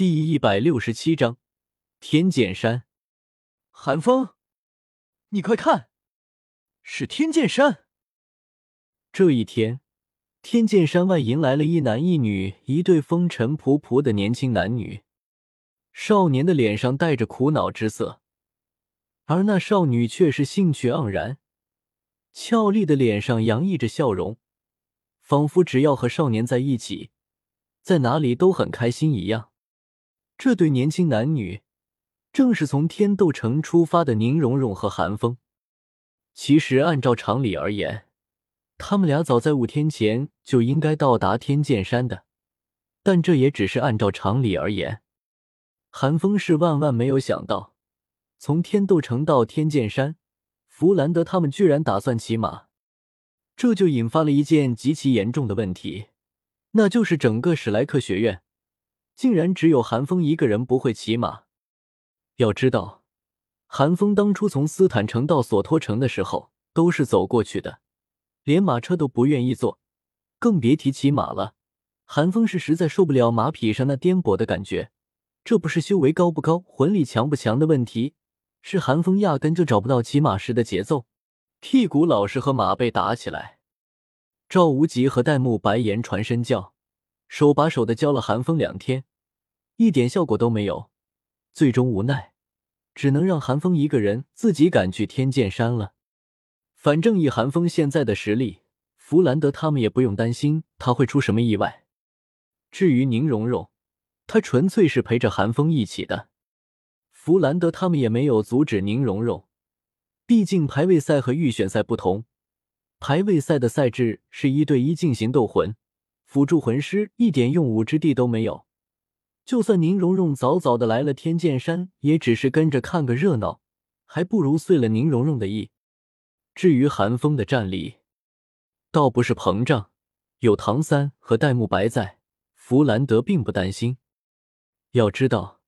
第167章天剑山。寒风，你快看，是天剑山。这一天，天剑山外迎来了一男一女，一对风尘仆仆的年轻男女。少年的脸上带着苦恼之色，而那少女却是兴趣盎然，俏丽的脸上洋溢着笑容，仿佛只要和少年在一起，在哪里都很开心一样。这对年轻男女正是从天斗城出发的宁荣荣和韩风。其实按照常理而言，他们俩早在5天前就应该到达天剑山的，但这也只是按照常理而言。韩风是万万没有想到，从天斗城到天剑山，弗兰德他们居然打算骑马，这就引发了一件极其严重的问题，那就是整个史莱克学院竟然只有韩风一个人不会骑马。要知道，韩风当初从斯坦城到索托城的时候都是走过去的，连马车都不愿意坐，更别提骑马了。韩风是实在受不了马匹上那颠簸的感觉，这不是修为高不高、魂力强不强的问题，是韩风压根就找不到骑马时的节奏，屁股老是和马背打起来。赵无极和戴沐白言传身教，手把手的教了韩风2天。一点效果都没有，最终无奈只能让韩风一个人自己赶去天剑山了。反正以韩风现在的实力，弗兰德他们也不用担心他会出什么意外。至于宁荣荣，他纯粹是陪着韩风一起的。弗兰德他们也没有阻止宁荣荣，毕竟排位赛和预选赛不同，排位赛的赛制是1对1进行斗魂，辅助魂师一点用武之地都没有。就算宁荣荣早早的来了天剑山，也只是跟着看个热闹，还不如遂了宁荣荣的意。至于韩风的战力，倒不是膨胀，有唐三和戴沐白在，弗兰德并不担心。要知道，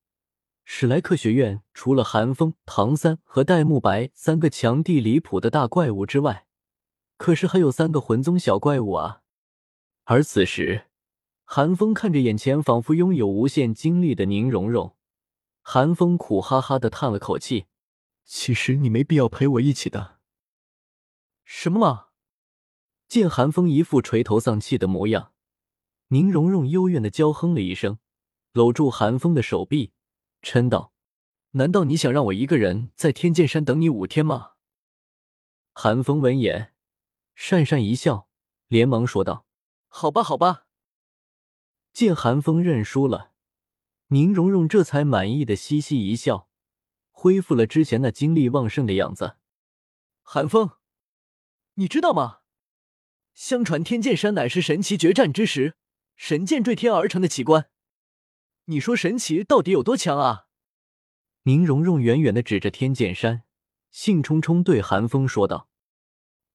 史莱克学院除了韩风、唐三和戴沐白3个强地离谱的大怪物之外，可是还有3个魂宗小怪物啊。而此时，韩风看着眼前仿佛拥有无限精力的宁荣荣，韩风苦哈哈地叹了口气：其实你没必要陪我一起的。什么嘛？见韩风一副垂头丧气的模样，宁荣荣幽怨地娇哼了一声，搂住韩风的手臂嗔道：难道你想让我一个人在天剑山等你5天吗？韩风闻言讪讪一笑，连忙说道：好吧好吧。见韩风认输了，宁荣荣这才满意的嘻嘻一笑，恢复了之前那精力旺盛的样子。韩风，你知道吗？相传天剑山乃是神奇决战之时，神剑坠天而成的奇观。你说神奇到底有多强啊？宁荣荣远远的指着天剑山，兴冲冲对韩风说道。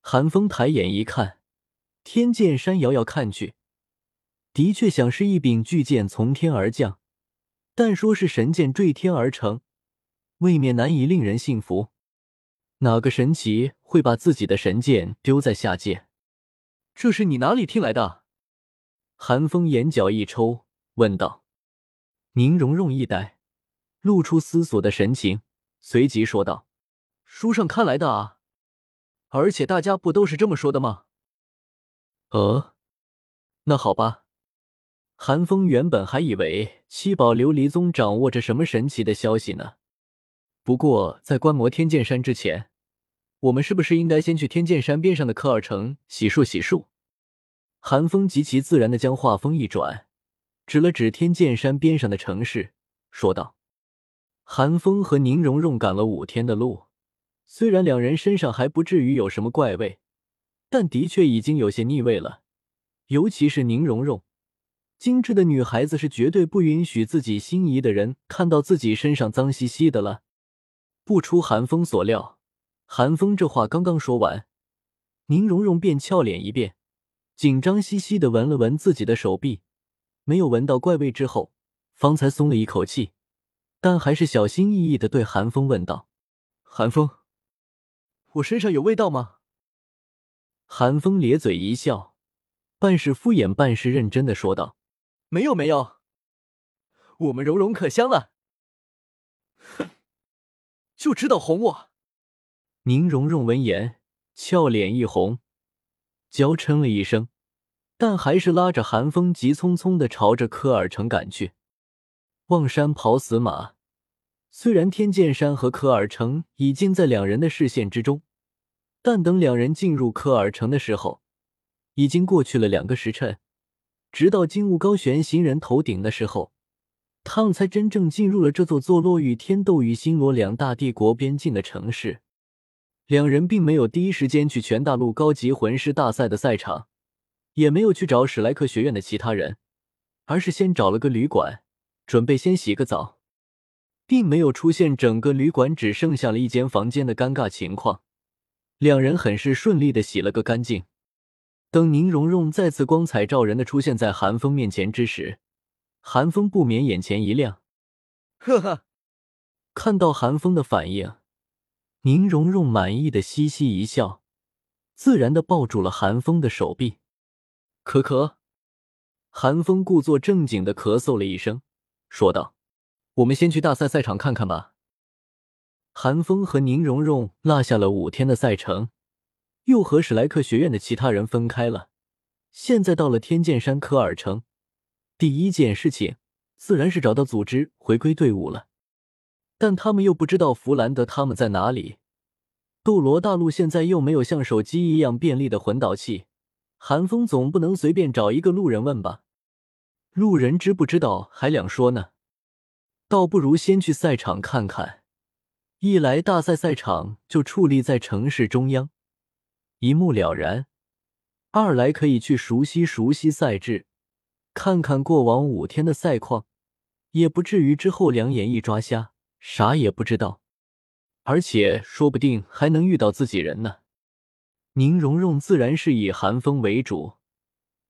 韩风抬眼一看，天剑山遥遥看去，的确像是一柄巨剑从天而降，但说是神剑坠天而成，未免难以令人信服。哪个神奇会把自己的神剑丢在下界？这是你哪里听来的？韩风眼角一抽，问道。宁荣荣一呆，露出思索的神情，随即说道：书上看来的啊，而且大家不都是这么说的吗？那好吧。韩风原本还以为七宝琉璃宗掌握着什么神奇的消息呢，不过在观摩天剑山之前，我们是不是应该先去天剑山边上的科尔城洗漱洗漱？韩风极其自然地将话锋一转，指了指天剑山边上的城市，说道。韩风和宁荣荣赶了5天的路，虽然两人身上还不至于有什么怪味，但的确已经有些腻味了，尤其是宁荣荣。精致的女孩子是绝对不允许自己心仪的人看到自己身上脏兮兮的了。不出韩风所料，韩风这话刚刚说完，宁荣荣便俏脸一变，紧张兮兮地闻了闻自己的手臂，没有闻到怪味之后，方才松了一口气，但还是小心翼翼地对韩风问道：韩风，我身上有味道吗？韩风咧嘴一笑，半是敷衍半是认真地说道：没有没有，我们柔容可香了。哼，就知道哄我。宁荣荣闻言，俏脸一红，娇嗔了一声，但还是拉着韩风急匆匆地朝着科尔城赶去。望山跑死马，虽然天剑山和科尔城已经在两人的视线之中，但等两人进入科尔城的时候，已经过去了2个时辰。直到金乌高悬行人头顶的时候，他们才真正进入了这座坐落于天斗与星罗两大帝国边境的城市。两人并没有第一时间去全大陆高级魂师大赛的赛场，也没有去找史莱克学院的其他人，而是先找了个旅馆，准备先洗个澡。并没有出现整个旅馆只剩下了一间房间的尴尬情况，两人很是顺利地洗了个干净。等宁荣荣再次光彩照人地出现在韩风面前之时，韩风不免眼前一亮。呵呵，看到韩风的反应，宁荣荣满意地嘻嘻一笑，自然地抱住了韩风的手臂。咳咳，韩风故作正经地咳嗽了一声，说道：“我们先去大赛赛场看看吧。”韩风和宁荣荣落下了5天的赛程，又和史莱克学院的其他人分开了。现在到了天剑山科尔城，第一件事情自然是找到组织回归队伍了。但他们又不知道弗兰德他们在哪里，斗罗大陆现在又没有像手机一样便利的混导器，韩风总不能随便找一个路人问吧。路人知不知道还两说呢，倒不如先去赛场看看。一来大赛赛场就矗立在城市中央，一目了然；二来可以去熟悉熟悉赛制，看看过往5天的赛况，也不至于之后两眼一抓瞎，啥也不知道。而且说不定还能遇到自己人呢。宁荣荣自然是以韩风为主，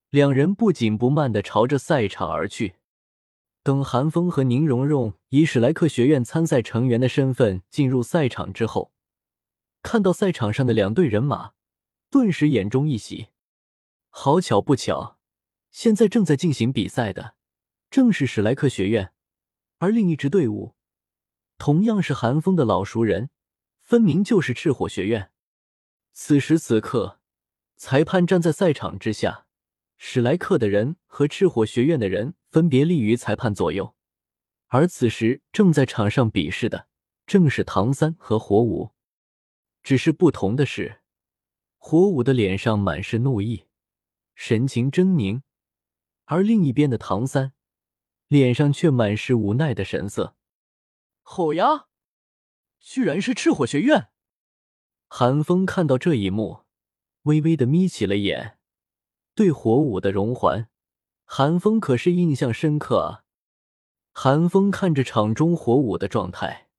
两人不紧不慢地朝着赛场而去。等韩风和宁荣荣以史莱克学院参赛成员的身份进入赛场之后，看到赛场上的2队人马，顿时眼中一喜。好巧不巧，现在正在进行比赛的正是史莱克学院，而另一支队伍同样是韩风的老熟人，分明就是赤火学院。此时此刻，裁判站在赛场之下，史莱克的人和赤火学院的人分别立于裁判左右，而此时正在场上比试的正是唐3和火舞。只是不同的是，火舞的脸上满是怒意，神情狰狞，而另一边的唐3脸上却满是无奈的神色。吼呀，居然是赤火学院！韩风看到这一幕，微微地眯起了眼。对火舞的容环，韩风可是印象深刻啊。韩风看着场中火舞的状态，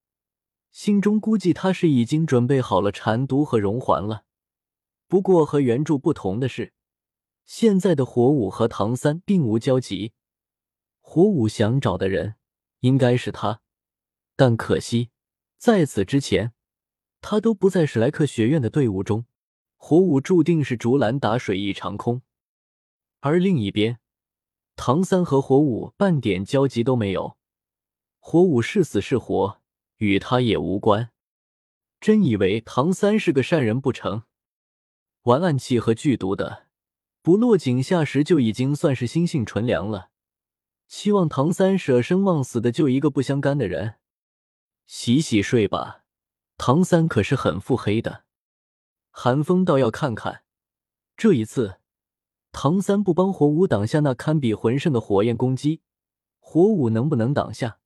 心中估计他是已经准备好了缠毒和容环了。不过和原著不同的是，现在的火舞和唐3并无交集。火舞想找的人应该是他，但可惜在此之前他都不在史莱克学院的队伍中，火舞注定是竹篮打水一场空。而另一边，唐3和火舞半点交集都没有，火舞是死是活与他也无关。真以为唐3是个善人不成？玩暗器和剧毒的，不落井下石就已经算是心性纯良了，期望唐3舍生忘死的救一个不相干的人，洗洗睡吧。唐3可是很腹黑的，韩风倒要看看，这一次唐3不帮火舞挡下那堪比魂圣的火焰攻击，火舞能不能挡下？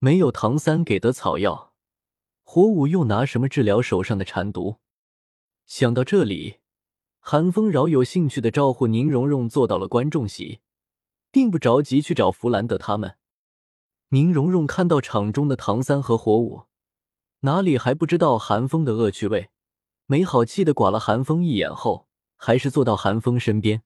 没有唐3给的草药，火舞又拿什么治疗手上的缠毒？想到这里，韩风饶有兴趣地招呼宁荣荣坐到了观众席，并不着急去找弗兰德他们。宁荣荣看到场中的唐3和火舞，哪里还不知道韩风的恶趣味，没好气地剐了韩风一眼后，还是坐到韩风身边。